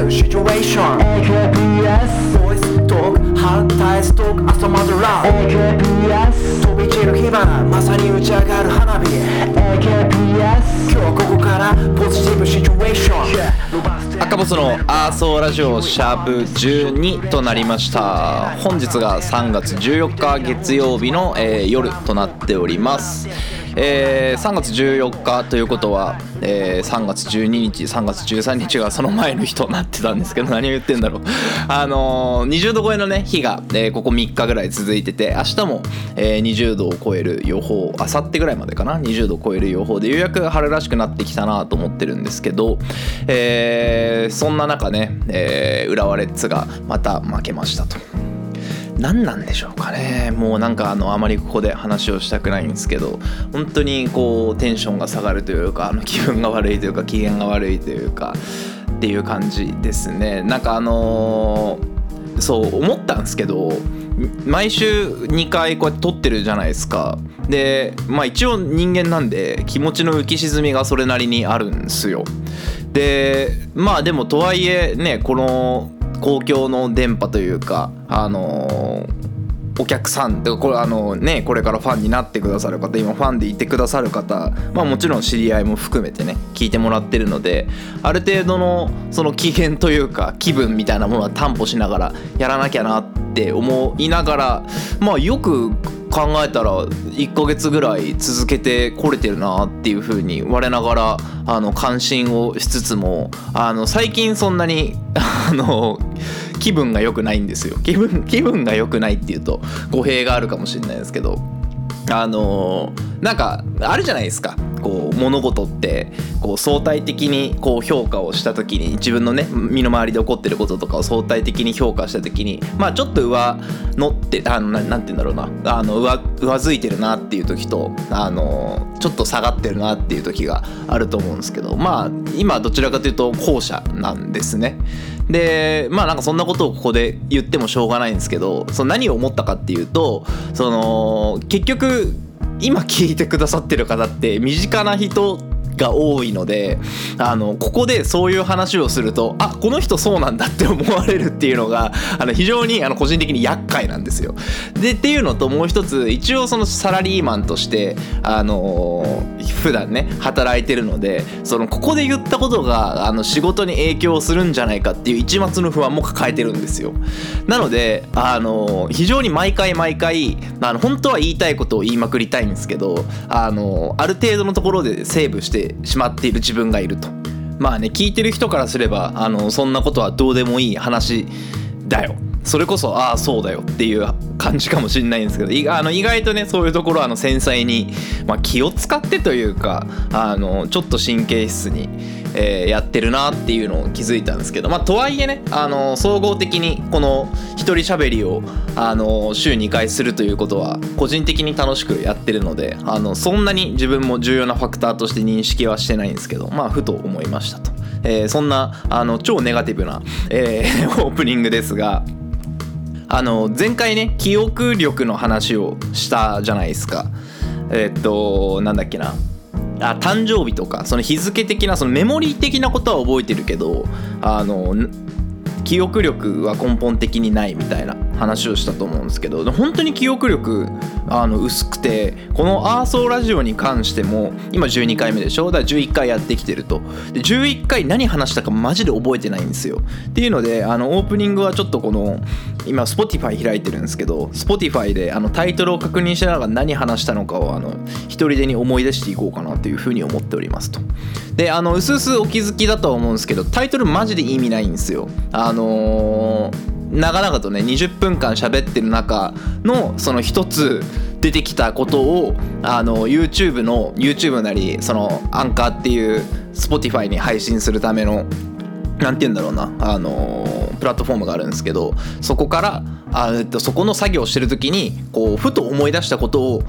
new situation AKPS ボイストーク反対ストーク朝までラブ AKPS 飛び散る火花まさに打ち上がる花火 AKPS 今日ここからポジティブシチュエーション赤ボスのアーソーラジオシャープ12となりました。本日が3月14日月曜日の、夜となっております。3月14日ということは、3月12日3月13日がその前の日となってたんですけど、何を言ってんだろう20度超えのね日が、ここ3日ぐらい続いてて、明日も、20度を超える予報、明後日ぐらいまでかな、20度を超える予報でようやく春らしくなってきたなと思ってるんですけど、そんな中ね、浦和レッズがまた負けましたと。何なんでしょうかね。もうなんかあまりここで話をしたくないんですけど、本当にこうテンションが下がるというか、気分が悪いというか、機嫌が悪いというかっていう感じですね。なんかそう思ったんですけど、毎週2回こうやって撮ってるじゃないですか。で、まあ一応人間なんで気持ちの浮き沈みがそれなりにあるんですよ。で、まあでもとはいえね、この公共の電波というか、お客さんってこれ、ね、これからファンになってくださる方、今ファンでいてくださる方、まあ、もちろん知り合いも含めてね聞いてもらってるので、ある程度のその機嫌というか気分みたいなものは担保しながらやらなきゃなって思いながら、まあよく考えたら1ヶ月ぐらい続けてこれてるなっていう風に我ながら関心をしつつも、最近そんなに気分が良くないんですよ。気分が良くないっていうと語弊があるかもしれないですけど、なんかあるじゃないですか、こう物事ってこう相対的にこう評価をした時に、自分のね身の回りで起こってることとかを相対的に評価した時に、まあちょっと上乗ってなんて言うんだろうな、上付いてるなっていう時と、ちょっと下がってるなっていう時があると思うんですけど、まあ今どちらかというと後者なんですね。で、まあなんかそんなことをここで言ってもしょうがないんですけど、その何を思ったかっていうと、その結局今聞いてくださってる方って身近な人が多いので、ここでそういう話をすると、あ、この人そうなんだって思われるっていうのが非常に個人的に厄介なんですよ。でっていうのと、もう一つ一応そのサラリーマンとして普段ね働いてるので、そのここで言ったことが仕事に影響するんじゃないかっていう一抹の不安も抱えてるんですよ。なので非常に毎回本当は言いたいことを言いまくりたいんですけど、ある程度のところでセーブしてしまっている自分がいると。まあね、聞いてる人からすればそんなことはどうでもいい話だよ、それこそああそうだよっていう感じかもしれないんですけど、意外とねそういうところ繊細に、まあ、気を使ってというかちょっと神経質に、やってるなっていうのを気づいたんですけど、まあとはいえね総合的にこの一人喋りを週2回するということは個人的に楽しくやってるので、そんなに自分も重要なファクターとして認識はしてないんですけど、まあふと思いましたと。そんな超ネガティブな、オープニングですが、前回ね記憶力の話をしたじゃないですか。なんだっけな、誕生日とかその日付的なそのメモリー的なことは覚えてるけど記憶力は根本的にないみたいな話をしたと思うんですけど、本当に記憶力薄くて、このアーソーラジオに関しても今12回目でしょ、だから11回やってきてると。で11回何話したかマジで覚えてないんですよ。っていうのでオープニングはちょっとこの今 Spotify 開いてるんですけど、 Spotify でタイトルを確認しながら何話したのかを一人でに思い出していこうかなというふうに思っておりますと。でうすうすお気づきだとは思うんですけど、タイトルマジで意味ないんですよ。長々とね20分間喋ってる中のその一つ出てきたことをYouTube なりそのアンカーっていう Spotify に配信するためのなんて言うんだろうなプラットフォームがあるんですけど、そこからそこの作業をしてる時にこうふと思い出したことを、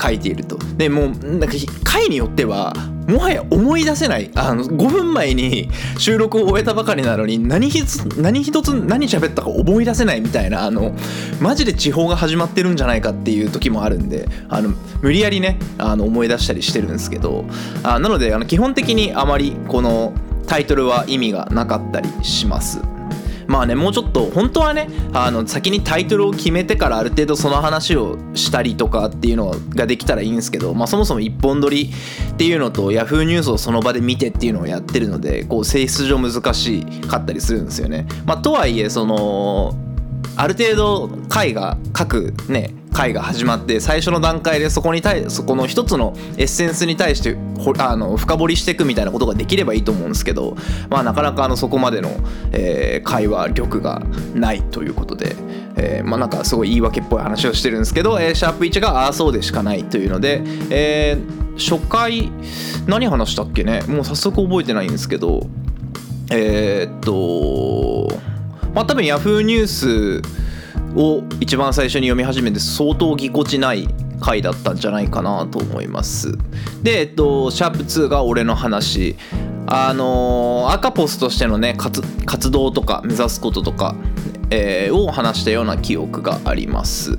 書いていると。でもうなんか回によってはもはや思い出せない、5分前に収録を終えたばかりなのに何一つ何喋ったか思い出せないみたいなマジで地方が始まってるんじゃないかっていう時もあるんで無理やりね思い出したりしてるんですけど、なので基本的にあまりこのタイトルは意味がなかったりします。まあね、もうちょっと本当はね、先にタイトルを決めてからある程度その話をしたりとかっていうのができたらいいんですけど、まあ、そもそも一本撮りっていうのと Yahoo ニュースをその場で見てっていうのをやってるので、こう性質上難しかったりするんですよね。まあ、とはいえそのある程度各回が始まって最初の段階でそこの一つのエッセンスに対して深掘りしていくみたいなことができればいいと思うんですけど、まあ、なかなかそこまでの、会話力がないということで、まあ、なんかすごい言い訳っぽい話をしてるんですけど、シャープ1がああそうでしかないというので、初回何話したっけね、もう早速覚えてないんですけど、まあ、多分 Yahoo ニュースを一番最初に読み始めて相当ぎこちない回だったんじゃないかなと思います。で、シャープ2が俺の話、アカポスとしてのね活動とか目指すこととか、を話したような記憶があります。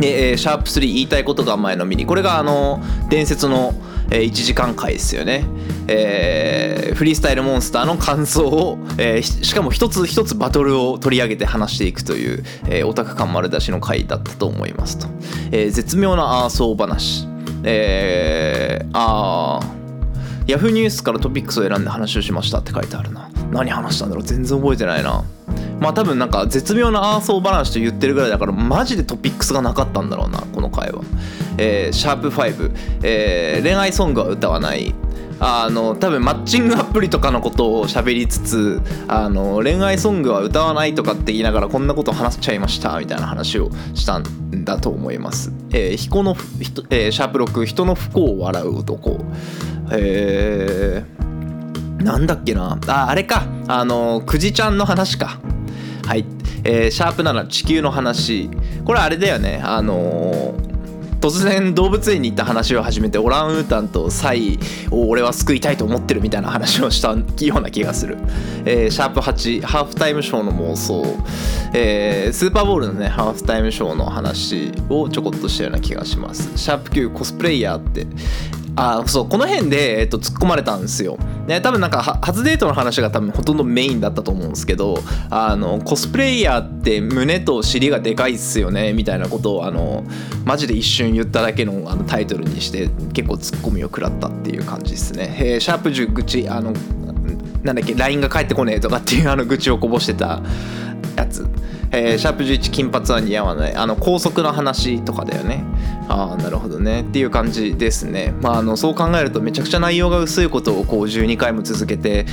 で、シャープ3言いたいことが前のみに、これが伝説の1時間回ですよね。フリースタイルモンスターの感想を、しかも一つ一つバトルを取り上げて話していくという、オタク感丸出しの回だったと思いますと、絶妙なアーソー話、ヤフーニュースからトピックスを選んで話をしましたって書いてあるな。何話したんだろう、全然覚えてないな。まあ多分なんか絶妙なアーソー話と言ってるぐらいだから、マジでトピックスがなかったんだろうなこの回は。シャープ5、恋愛ソングは歌わない、多分マッチングアプリとかのことを喋りつつ、恋愛ソングは歌わないとかって言いながらこんなこと話しちゃいましたみたいな話をしたんだと思います。シャープ6、人の不幸を笑う男、なんだっけな、あれか、くじちゃんの話か、はい。シャープ7、地球の話、これあれだよね、突然動物園に行った話を始めてオランウータンとサイを俺は救いたいと思ってるみたいな話をしたような気がする。シャープ8、ハーフタイムショーの妄想、スーパーボウルのねハーフタイムショーの話をちょこっとしたような気がします。シャープ9、コスプレイヤーって、そうこの辺で、突っ込まれたんですよ、ね、多分なんか初デートの話が多分ほとんどメインだったと思うんですけど、コスプレイヤーって胸と尻がでかいっすよねみたいなことをマジで一瞬言っただけのタイトルにして結構突っ込みを食らったっていう感じですね。シャープ10、愚痴、なんだっけ LINE が返ってこねえとかっていう愚痴をこぼしてたやつ。シャープ11、金髪は似合わない、高速の話とかだよね。ああなるほどねっていう感じですね。まあ、そう考えるとめちゃくちゃ内容が薄いことをこう12回も続けて、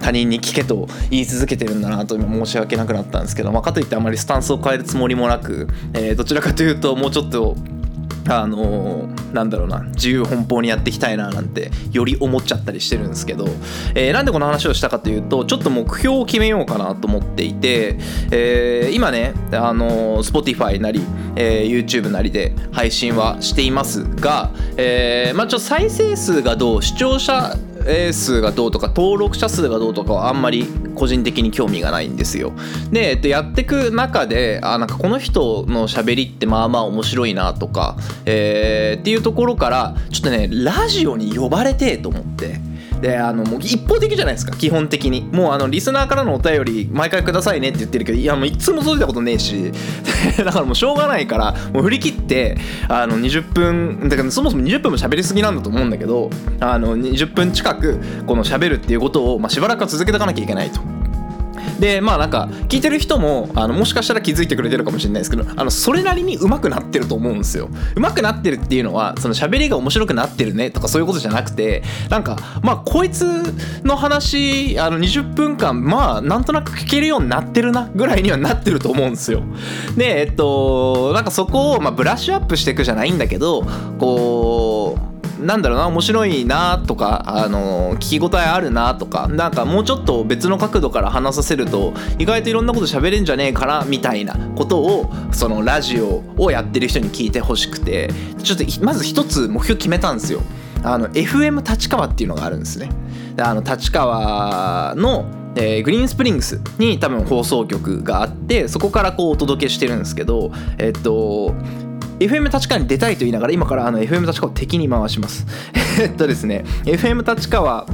他人に聞けと言い続けてるんだなと今申し訳なくなったんですけど、まあ、かといってあまりスタンスを変えるつもりもなく、どちらかというともうちょっとなんだろうな、自由奔放にやっていきたいななんてより思っちゃったりしてるんですけど、なんでこの話をしたかというと、ちょっと目標を決めようかなと思っていて、今ねSpotify なり、YouTube なりで配信はしていますが、まあちょっと再生数がどう、視聴者数がどうとか登録者数がどうとかはあんまり個人的に興味がないんですよ。で、やってく中でなんかこの人の喋りってまあまあ面白いなとか、っていうところからちょっとねラジオに呼ばれてと思って、でもう一方的じゃないですか基本的に。もうリスナーからのお便り毎回くださいねって言ってるけど、いやもういつも届いたことねえしだからもうしょうがないからもう振り切って20分だから、そもそも20分も喋りすぎなんだと思うんだけど、20分近くこの喋るっていうことを、まあ、しばらくは続けていかなきゃいけないと。でまあなんか聞いてる人ももしかしたら気づいてくれてるかもしれないですけど、それなりに上手くなってると思うんですよ。上手くなってるっていうのはその喋りが面白くなってるねとかそういうことじゃなくて、なんかまあこいつの話20分間まあなんとなく聞けるようになってるなぐらいにはなってると思うんですよ。でなんかそこをまあブラッシュアップしていくじゃないんだけど、こうなんだろうな、面白いなとか聞き応えあるなとか、なんかもうちょっと別の角度から話させると意外といろんなこと喋れんじゃねえかなみたいなことをそのラジオをやってる人に聞いてほしくて、ちょっとまず一つ目標決めたんですよ。FM 立川っていうのがあるんですね。立川のグリーンスプリングスに多分放送局があって、そこからこうお届けしてるんですけど、FM 立川に出たいと言いながら今からFM 立川を敵に回します。ですね、FM 立川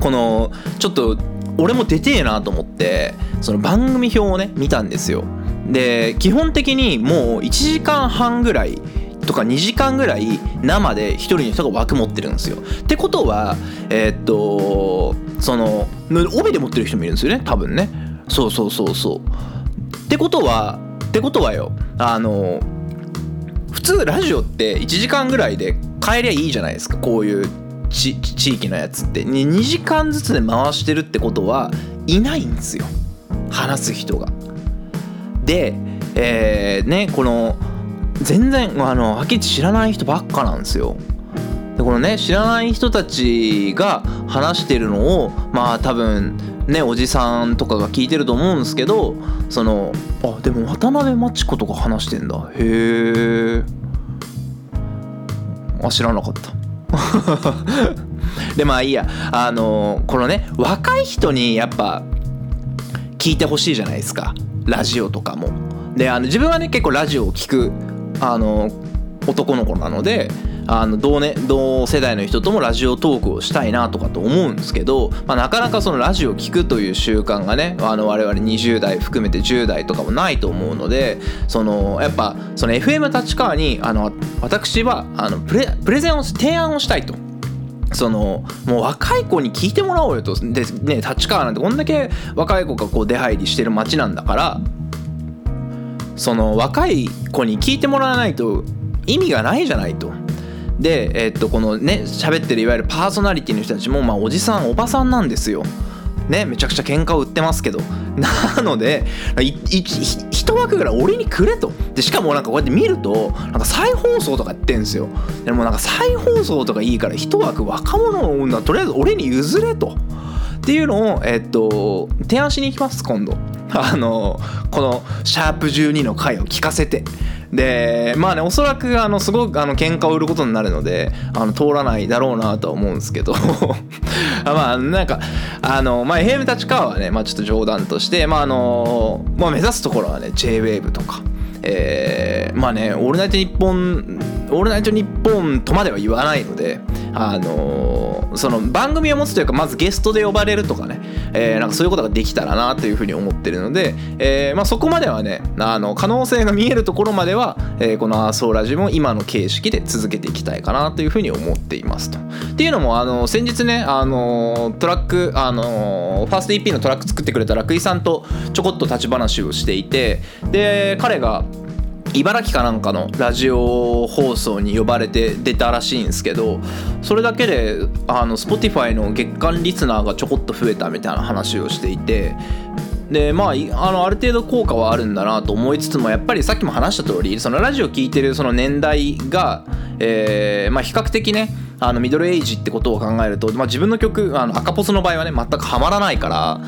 このちょっと俺も出てえなと思ってその番組表をね見たんですよ。で基本的にもう1時間半ぐらいとか2時間ぐらい生で一人の人が枠持ってるんですよ。ってことはその帯で持ってる人もいるんですよね多分ね。そうそうそうそう。ってことはよ普通ラジオって1時間ぐらいで帰りゃいいじゃないですか。こういう地域のやつって2時間ずつで回してるってことはいないんですよ話す人が。で、ねこの全然はっきり知らない人ばっかなんですよ。でこのね知らない人たちが話してるのをまあ多分ねおじさんとかが聞いてると思うんですけどそのあでも渡辺真知子とか話してんだへえあ知らなかったでまあいいやこのね若い人にやっぱ聞いてほしいじゃないですかラジオとかも。で自分はね結構ラジオを聞く男の子なので同世代の人ともラジオトークをしたいなとかと思うんですけど、まあ、なかなかそのラジオを聞くという習慣がね我々20代含めて10代とかもないと思うのでそのやっぱその FM 立川に私はプレゼンを提案をしたいと。そのもう若い子に聞いてもらおうよと。でね立川なんてこんだけ若い子がこう出入りしてる街なんだからその若い子に聞いてもらわないと意味がないじゃないと。で、このね喋ってるいわゆるパーソナリティの人たちもまあおじさんおばさんなんですよ。ねめちゃくちゃ喧嘩を売ってますけどなので一枠ぐらい俺にくれと。でしかもなんかこうやって見るとなんか再放送とかやってんですよ。でもなんか再放送とかいいから一枠若者の女とりあえず俺に譲れとっていうのを提案しに行きます今度。このシャープ12の回を聞かせて。でまあねおそらくすごく喧嘩を売ることになるので通らないだろうなとは思うんですけどまあなんかまあ FM 立川はねまあちょっと冗談としてまあ目指すところはね J-WAVE とかまあねオールナイトニッポンとまでは言わないのでその番組を持つというかまずゲストで呼ばれるとかねなんかそういうことができたらなというふうに思ってるのでまあそこまではね可能性が見えるところまではこのアーソーラジも今の形式で続けていきたいかなというふうに思っていますと。っていうのも先日ねトラックファースト EP のトラック作ってくれた楽井さんとちょこっと立ち話をしていてで彼が茨城かなんかのラジオ放送に呼ばれて出たらしいんですけどそれだけでSpotify の月間リスナーがちょこっと増えたみたいな話をしていてでまあある程度効果はあるんだなと思いつつもやっぱりさっきも話した通りそのラジオ聴いてるその年代がまあ比較的ねミドルエイジってことを考えると、まあ、自分の曲赤ポスの場合はね全くハマらないから、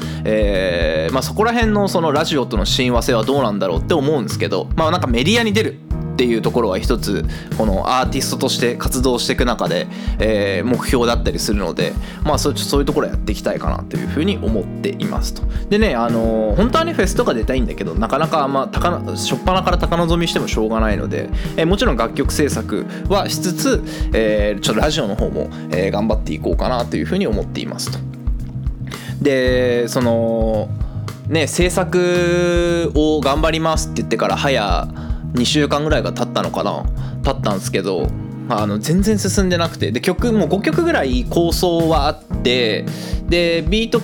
まあ、そこら辺のそのラジオとの親和性はどうなんだろうって思うんですけど、まあ、なんかメディアに出るっていうところは一つこのアーティストとして活動していく中で、目標だったりするので、まあ、そういうところやっていきたいかなというふうに思っていますと。でね本当はねフェスとか出たいんだけどなかなか初っ端から高望みしてもしょうがないので、もちろん楽曲制作はしつつ、ちょっとラジオの方も、頑張っていこうかなというふうに思っていますと。でそのね制作を頑張りますって言ってから早2週間ぐらいが経ったのかな経ったんですけど全然進んでなくてで曲もう5曲ぐらい構想はあってでビート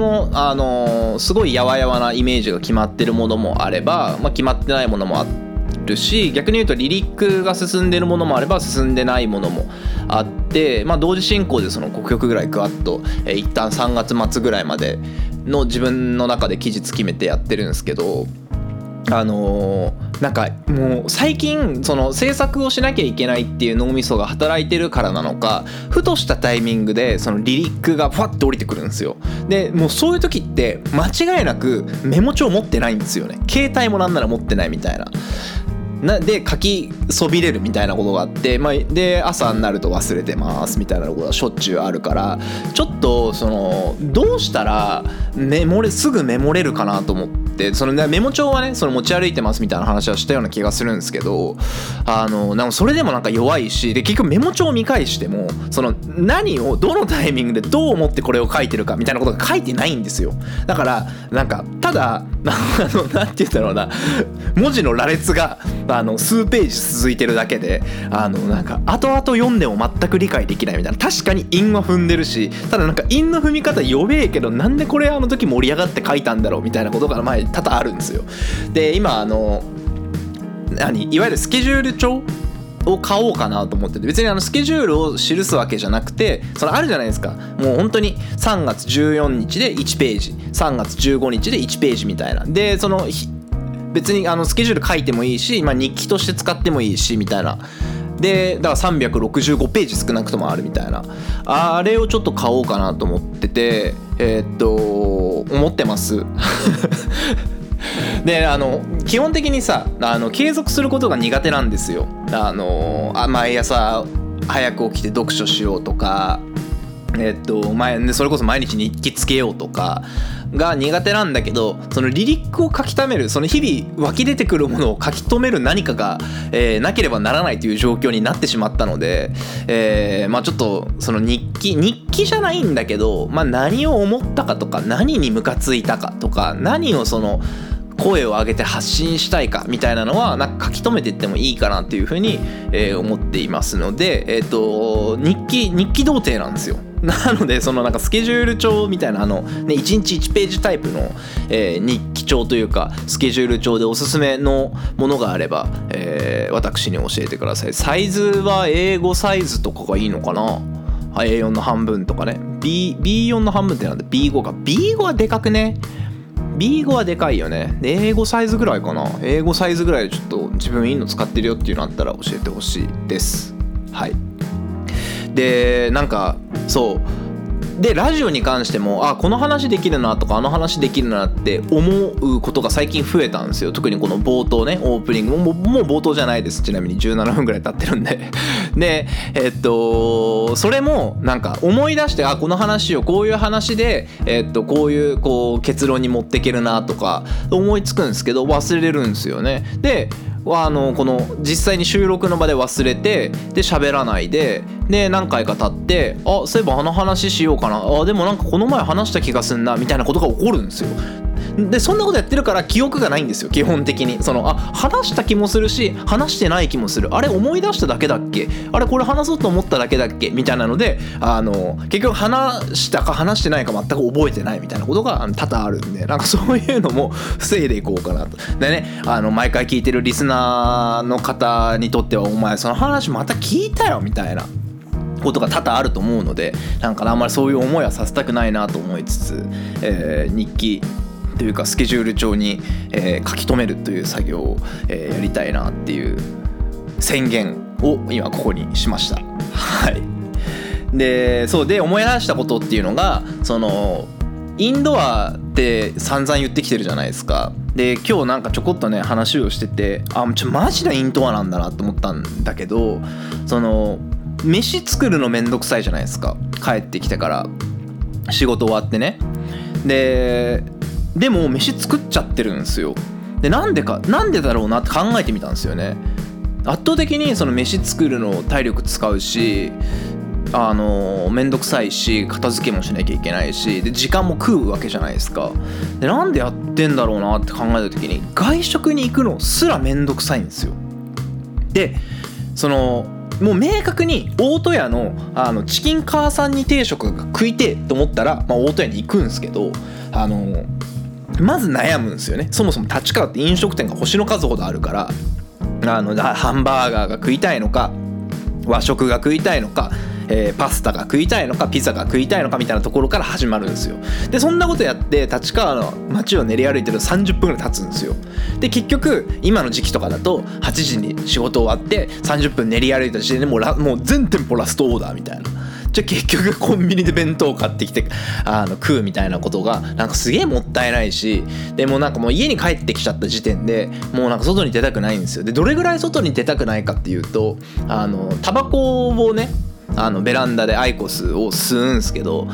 の、すごいやわやわなイメージが決まってるものもあれば、まあ、決まってないものもあるし逆に言うとリリックが進んでるものもあれば進んでないものもあって、まあ、同時進行でその5曲ぐらいグワッと、一旦3月末ぐらいまでの自分の中で期日決めてやってるんですけどなんかもう最近その制作をしなきゃいけないっていう脳みそが働いてるからなのかふとしたタイミングでそのリリックがファッと降りてくるんですよ。でもうそういう時って間違いなくメモ帳持ってないんですよね。携帯もなんなら持ってないみたいなで書きそびれるみたいなことがあって、まあ、で朝になると忘れてますみたいなことがしょっちゅうあるからちょっとそのどうしたらすぐメモれるかなと思って、そのね、メモ帳はねその持ち歩いてますみたいな話はしたような気がするんですけど、なんかそれでもなんか弱いし、で結局メモ帳を見返してもその何をどのタイミングでどう思ってこれを書いてるかみたいなことが書いてないんですよ。だからなんかただなんて言ったろうな、文字の羅列が数ページ続いてるだけで、なんか後々読んでも全く理解できないみたいな。確かに韻は踏んでるし、ただなんか韻の踏み方弱えけど、なんでこれあの時盛り上がって書いたんだろうみたいなことが前多々あるんですよ。で今いわゆるスケジュール帳を買おうかなと思ってて、別にスケジュールを記すわけじゃなくて、そのあるじゃないですか、もう本当に3月14日で1ページ、3月15日で1ページみたいな。でその別にスケジュール書いてもいいし、まあ、日記として使ってもいいしみたいな。でだから365ページ少なくともあるみたいな、あれをちょっと買おうかなと思ってて、思ってますで基本的にさ継続することが苦手なんですよ。毎朝早く起きて読書しようとか、それこそ毎日日記つけようとかが苦手なんだけど、そのリリックを書き溜める、その日々湧き出てくるものを書き留める何かが、なければならないという状況になってしまったので、ちょっとその日記じゃないんだけど、何を思ったかとか、何にムカついたかとか、何をその声を上げて発信したいかみたいなのはなんか書き留めていってもいいかなというふうに、思っていますので、日記童貞なんですよ。なのでそのなんかスケジュール帳みたいな1日1ページタイプの日記帳というかスケジュール帳でおすすめのものがあれば私に教えてください。サイズは A5 サイズとかがいいのかな、A4 の半分とかね、B4 の半分ってなんで B5 か。 B5 はでかくね、B5 はでかいよね。 A5 サイズぐらいかな、A5 サイズぐらいでちょっと自分いいの使ってるよっていうのあったら教えてほしいです。はい。でなんかそうでラジオに関してもこの話できるなとかあの話できるなって思うことが最近増えたんですよ。特にこの冒頭ね、オープニングもう冒頭じゃないです、ちなみに17分ぐらい経ってるんででそれもなんか思い出して、この話をこういう話でこういうこう結論に持っていけるなとか思いつくんですけど忘れるんですよね。でこの実際に収録の場で忘れて、で喋らないで、で何回か経って、そういえばあの話しようかな、でもなんかこの前話した気がすんなみたいなことが起こるんですよ。でそんなことやってるから記憶がないんですよ基本的に。話した気もするし話してない気もする、あれ思い出しただけだっけ、あれこれ話そうと思っただけだっけみたいなので結局話したか話してないか全く覚えてないみたいなことが多々あるんで、なんかそういうのも防いでいこうかなと。でね毎回聞いてるリスナーの方にとってはお前その話また聞いたよみたいなことが多々あると思うので、なんかあんまりそういう思いはさせたくないなと思いつつ、日記というかスケジュール帳に、書き留めるという作業を、やりたいなっていう宣言を今ここにしました。はい。で、そうで思い出したことっていうのがインドアって散々言ってきてるじゃないですか。で今日なんかちょこっとね話をしてて、マジでインドアなんだなと思ったんだけど、飯作るのめんどくさいじゃないですか。帰ってきてから仕事終わってね。でも飯作っちゃってるんですよ。でなんでだろうなって考えてみたんですよね。圧倒的にその飯作るの体力使うし、めんどくさいし、片付けもしなきゃいけないし、で時間も食うわけじゃないですか。でなんでやってんだろうなって考えた時に、外食に行くのすらめんどくさいんですよ。でもう明確に大戸屋のチキン母さんに定食が食いてと思ったら、大戸屋に行くんですけど、まず悩むんですよね。そもそも立川って飲食店が星の数ほどあるから、ハンバーガーが食いたいのか、和食が食いたいのか、パスタが食いたいのか、ピザが食いたいのかみたいなところから始まるんですよ。でそんなことやって立川の街を練り歩いてると30分ぐらい経つんですよ。で結局今の時期とかだと8時に仕事終わって30分練り歩いた時点でもう全店舗ラストオーダーみたいな。じゃあ結局コンビニで弁当買ってきて食うみたいなことがなんかすげえもったいないし、でもなんかもう家に帰ってきちゃった時点でもうなんか外に出たくないんですよ。でどれぐらい外に出たくないかっていうとタバコをねベランダでアイコスを吸うんすけど、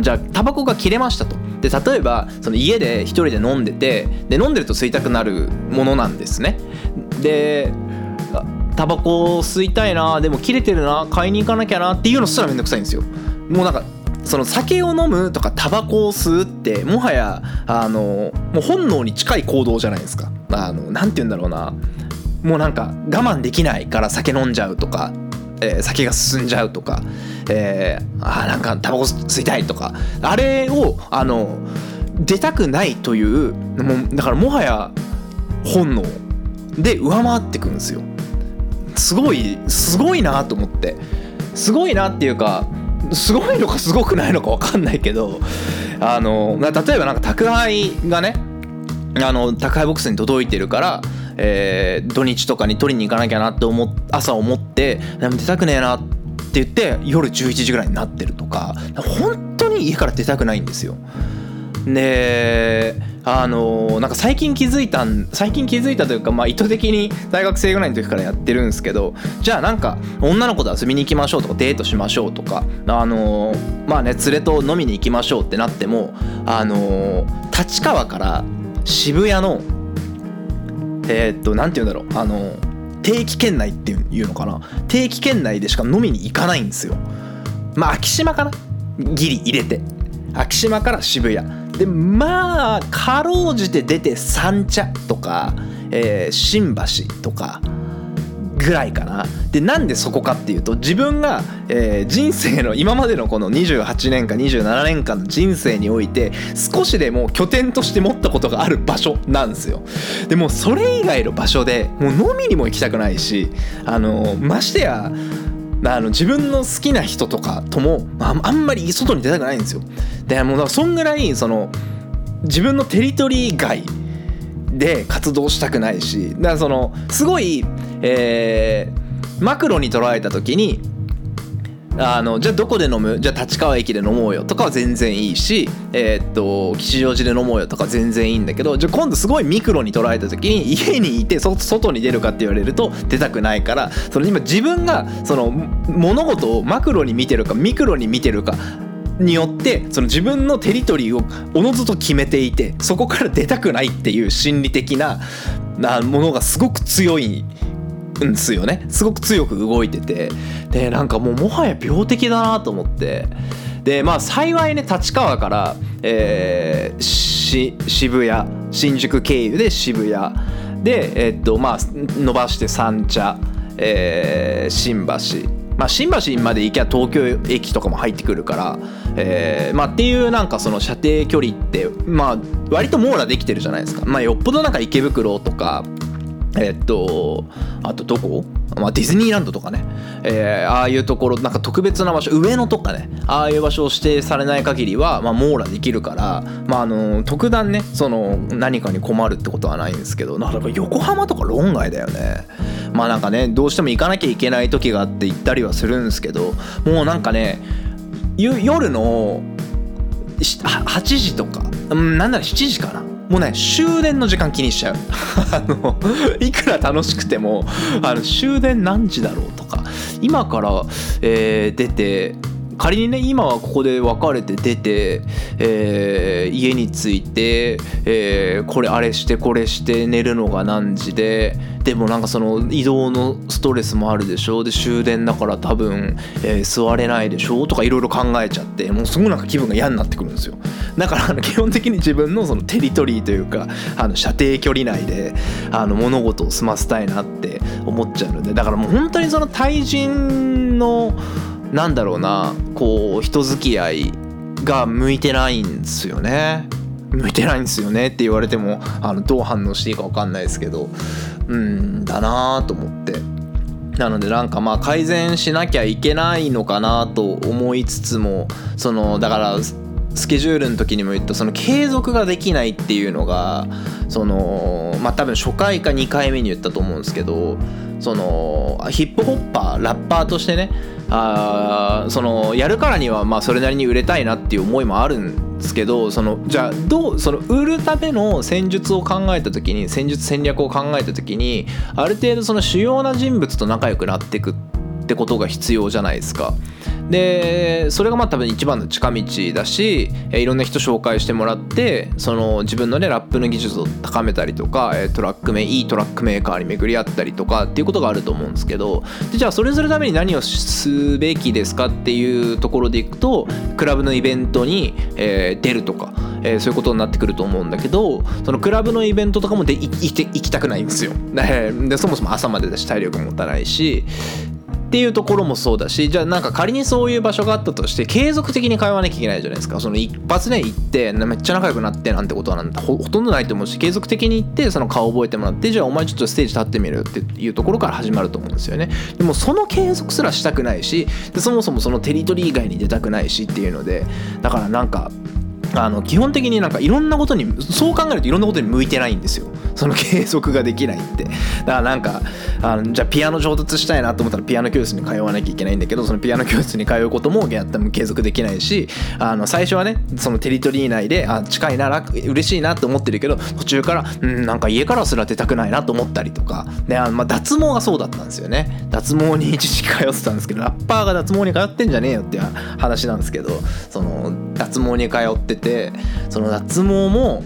じゃあタバコが切れましたと。で例えば家で一人で飲んでて、で飲んでると吸いたくなるものなんですね。でタバコを吸いたいな、でも切れてるな、買いに行かなきゃなっていうのすらめんどくさいんですよ。もうなんか酒を飲むとかタバコを吸うってもはやもう本能に近い行動じゃないですか。なんて言うんだろうな、もうなんか我慢できないから酒飲んじゃうとか、酒が進んじゃうとか、なんかタバコ吸いたいとか、あれを出たくないという、もうだからもはや本能で上回ってくるんですよ。すごいなと思って、すごいなっていうか、すごいのかすごくないのか分かんないけど、例えばなんか宅配がね、宅配ボックスに届いてるから、土日とかに取りに行かなきゃなって朝思って、でも出たくねえなって言って夜11時ぐらいになってるとか、本当に家から出たくないんですよ。でなんか最近気づいたというか、意図的に大学生ぐらいの時からやってるんですけど、じゃあなんか女の子と遊びに行きましょうとか、デートしましょうとか、連れと飲みに行きましょうってなっても、立川から渋谷のなんていうんだろう、定期圏内っていうのかな、定期圏内でしか飲みに行かないんですよ。昭島かな、ギリ入れて昭島から渋谷で、かろうじて出て三茶とか、新橋とかぐらいかな。でなんでそこかっていうと、自分が、人生の今までのこの28年か27年間の人生において少しでも拠点として持ったことがある場所なんですよ。でもそれ以外の場所でもう飲みにも行きたくないし、ましてや自分の好きな人とかともあんまり外に出たくないんですよ。でもうそんぐらい自分のテリトリー外で活動したくないし、だからすごい、マクロに捉えた時にじゃあどこで飲む、じゃあ立川駅で飲もうよとかは全然いいし、吉祥寺で飲もうよとか全然いいんだけど、じゃあ今度すごいミクロに捉えた時に家にいて外に出るかって言われると出たくないから、今自分が物事をマクロに見てるかミクロに見てるかによって自分のテリトリーをおのずと決めていて、そこから出たくないっていう心理的なものがすごく強いんすよね。すごく強く動いてて、でなんかもうもはや病的だなと思って。で幸いね、立川から、渋谷新宿経由で渋谷で伸ばして三茶、新橋、新橋まで行きゃ東京駅とかも入ってくるから、っていうなんか射程距離って割と網羅できてるじゃないですか。よっぽどなんか池袋とかあとどこ、ディズニーランドとかね、ああいうところなんか特別な場所、上野とかね、ああいう場所を指定されない限りは網羅できるから、特段ね何かに困るってことはないんですけど、なんか横浜とか論外だよね。なんかね、どうしても行かなきゃいけない時があって行ったりはするんですけど、もうなんかね夜の8時とか、なんなら7時かな、もうね終電の時間気にしちゃういくら楽しくても終電何時だろうとか、今から、出て、仮にね今はここで別れて出て、家に着いて、これあれしてこれして寝るのが何時で、でもなんか移動のストレスもあるでしょ、で終電だから多分、座れないでしょとかいろいろ考えちゃって、もうすごいなんか気分が嫌になってくるんですよ。だから基本的に自分のテリトリーというか射程距離内で物事を済ませたいなって思っちゃうので、だからもう本当に対人のなんだろうな、人付き合いが向いてないんですよね。向いてないんですよねって言われてもどう反応していいか分かんないですけど、だなと思って。なのでなんか改善しなきゃいけないのかなと思いつつも、だからスケジュールの時にも言った継続ができないっていうのが多分初回か2回目に言ったと思うんですけど、ヒップホッパーラッパーとしてね、やるからにはそれなりに売れたいなっていう思いもあるんですけど、じゃあ売るための戦略を考えた時に、ある程度主要な人物と仲良くなっていくってってことが必要じゃないですか。でそれがまあ多分一番の近道だし、いろんな人紹介してもらって、その自分のねラップの技術を高めたりとか、いいトラックメーカーに巡り合ったりとかっていうことがあると思うんですけど、でじゃあそれぞれために何をすべきですかっていうところでいくと、クラブのイベントに出るとか、そういうことになってくると思うんだけど、そのクラブのイベントとかも行きたくないんですよ。でそもそも朝までだし体力も持たないしっていうところもそうだし、じゃあなんか仮にそういう場所があったとして継続的に通わなきゃいけないじゃないですか。その一発ね行ってめっちゃ仲良くなってなんてことはなんて ほとんどないと思うし、継続的に行ってその顔覚えてもらって、じゃあお前ちょっとステージ立ってみるっていうところから始まると思うんですよね。でもその継続すらしたくないし、でそもそもそのテリトリー以外に出たくないしっていうので、だからなんか基本的になんかいろんなことに、そう考えるといろんなことに向いてないんですよ、その継続ができないって。だからなんかじゃあピアノ上達したいなと思ったらピアノ教室に通わなきゃいけないんだけど、そのピアノ教室に通うこともやっても継続できないし、最初はねそのテリトリー内で近いな嬉しいなと思ってるけど、途中からなんか家からすら出たくないなと思ったりとか、で脱毛がそうだったんですよね。脱毛に一時期通ってたんですけど、ラッパーが脱毛に通ってんじゃねえよっていう話なんですけど、その脱毛に通ってて、その脱毛も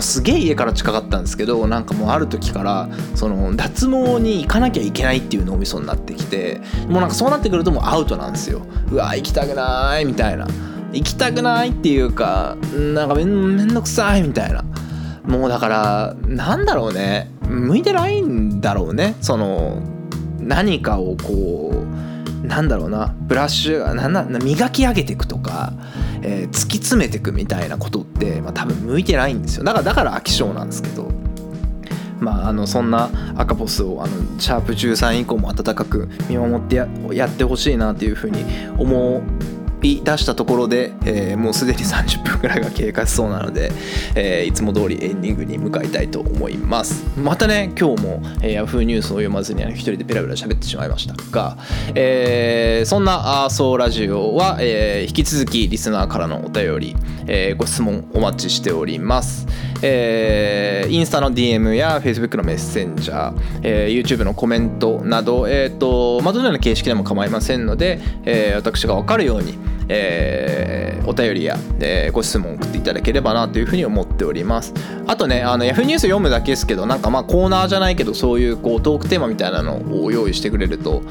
すげえ家から近かったんですけど、なんかもうある時からその脱毛に行かなきゃいけないっていう脳みそになってきて、もうなんかそうなってくるともうアウトなんですよ。うわ行きたくないみたいな、行きたくないっていうか、なんかめんどくさいみたいな、もうだからなんだろうね、向いてないんだろうね。その何かをこうなんだろうな、ブラッシュ磨き上げていくとか、突き詰めていくみたいなことって、多分向いてないんですよ。だから飽き性なんですけど、そんな赤ボスをシャープ13以降も温かく見守ってやってほしいなというふうに思い出したところで、もうすでに30分くらいが経過しそうなので、いつも通りエンディングに向かいたいと思います。またね今日も Yahoo ニュースを読まずに一人でペラペラ喋ってしまいましたが、そんなアーソーラジオは、引き続きリスナーからのお便り、ご質問お待ちしております。インスタの DM や Facebook のメッセンジャー、YouTube のコメントなど、どのような形式でも構いませんので、私が分かるようにお便りや、ご質問を送っていただければなというふうに思っております。あとねYahoo! ニュース読むだけですけど、なんかコーナーじゃないけど、そういうこうトークテーマみたいなのを用意してくれると、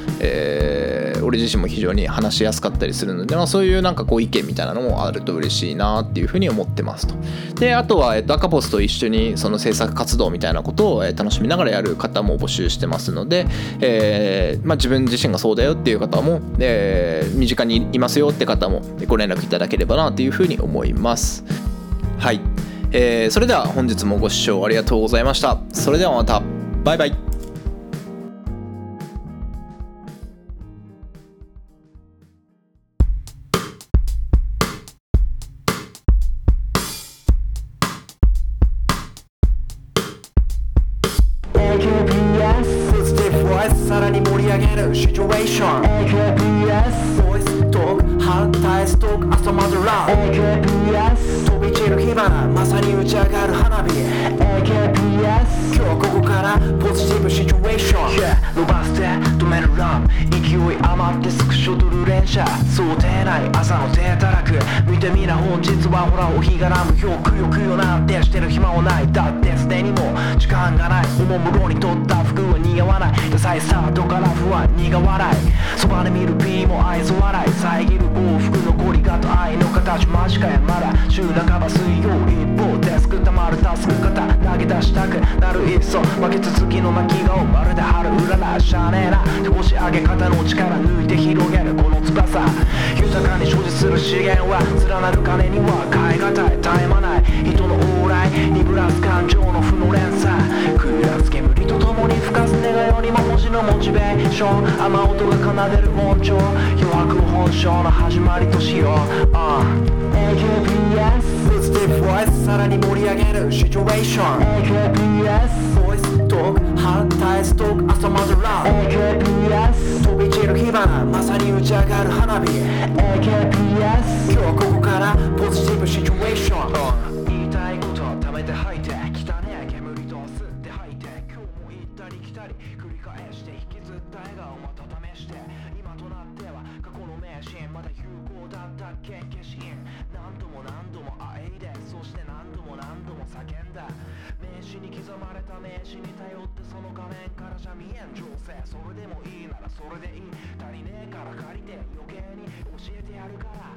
俺自身も非常に話しやすかったりするので、そういうなんかこう意見みたいなのもあると嬉しいなっていうふうに思ってますと。であとは、赤ポスと一緒にその制作活動みたいなことを楽しみながらやる方も募集してますので、自分自身がそうだよっていう方も、身近にいますよって方もご連絡いただければなというふうに思います。はい、それでは本日もご視聴ありがとうございました。それではまた、バイバイ。さらに盛り上げるシチュエーション AKPS ボイストーク反対ストーク朝までラブ AKPS 飛び散る火花まさに打ち上がる花火 AKPS 今日ここからポジティブシチュエーション、yeah、伸ばして止めるラン勢い余ってスクショ撮る連射想定内朝の手たらく見てみな本日はほらお日柄無表くよくよなんてしてる暇もないだってすでにもう時間がないおもむろに取った服は似合わないダサいスタートから不安苦笑いそばで見る P も愛想笑い遮る暴風のゴリガと愛の形マジかやまだ週半ば水曜一方デスクたまるタスク型投げ出したくなるいっそ負け続きの泣き顔まるで春うららしゃねえな手腰上げ方の力抜いて広げるこの翼豊かに所持する資源は連なる金には買い難い絶え間ない人の往来鈍らす感情の負の連鎖食らす煙と共に吹かす願いよりも星のモチベーション雨音が奏でる音調余白を本性の始まりとしよう、AKPS ポジティブボイスさらに盛り上げるシチュエーション AKPS ボイストーク反対ストーク朝までラブ AKPS 飛び散る火花まさに打ち上がる花火 AKPS 今日ここからポジティブシチュエーション、言いたいことを溜めて吐いて汚ねえ煙と吸って吐いて今日も行ったり来たり繰り返して引きずった笑顔また試して今有効だった経験シーン、何度も何度もあえいで、そして何度も何度も叫んだ。名刺に刻まれた名刺に頼って、その画面からじゃ見えん情勢。それでもいいならそれでいい、足りねえから借りて、余計に教えてやるから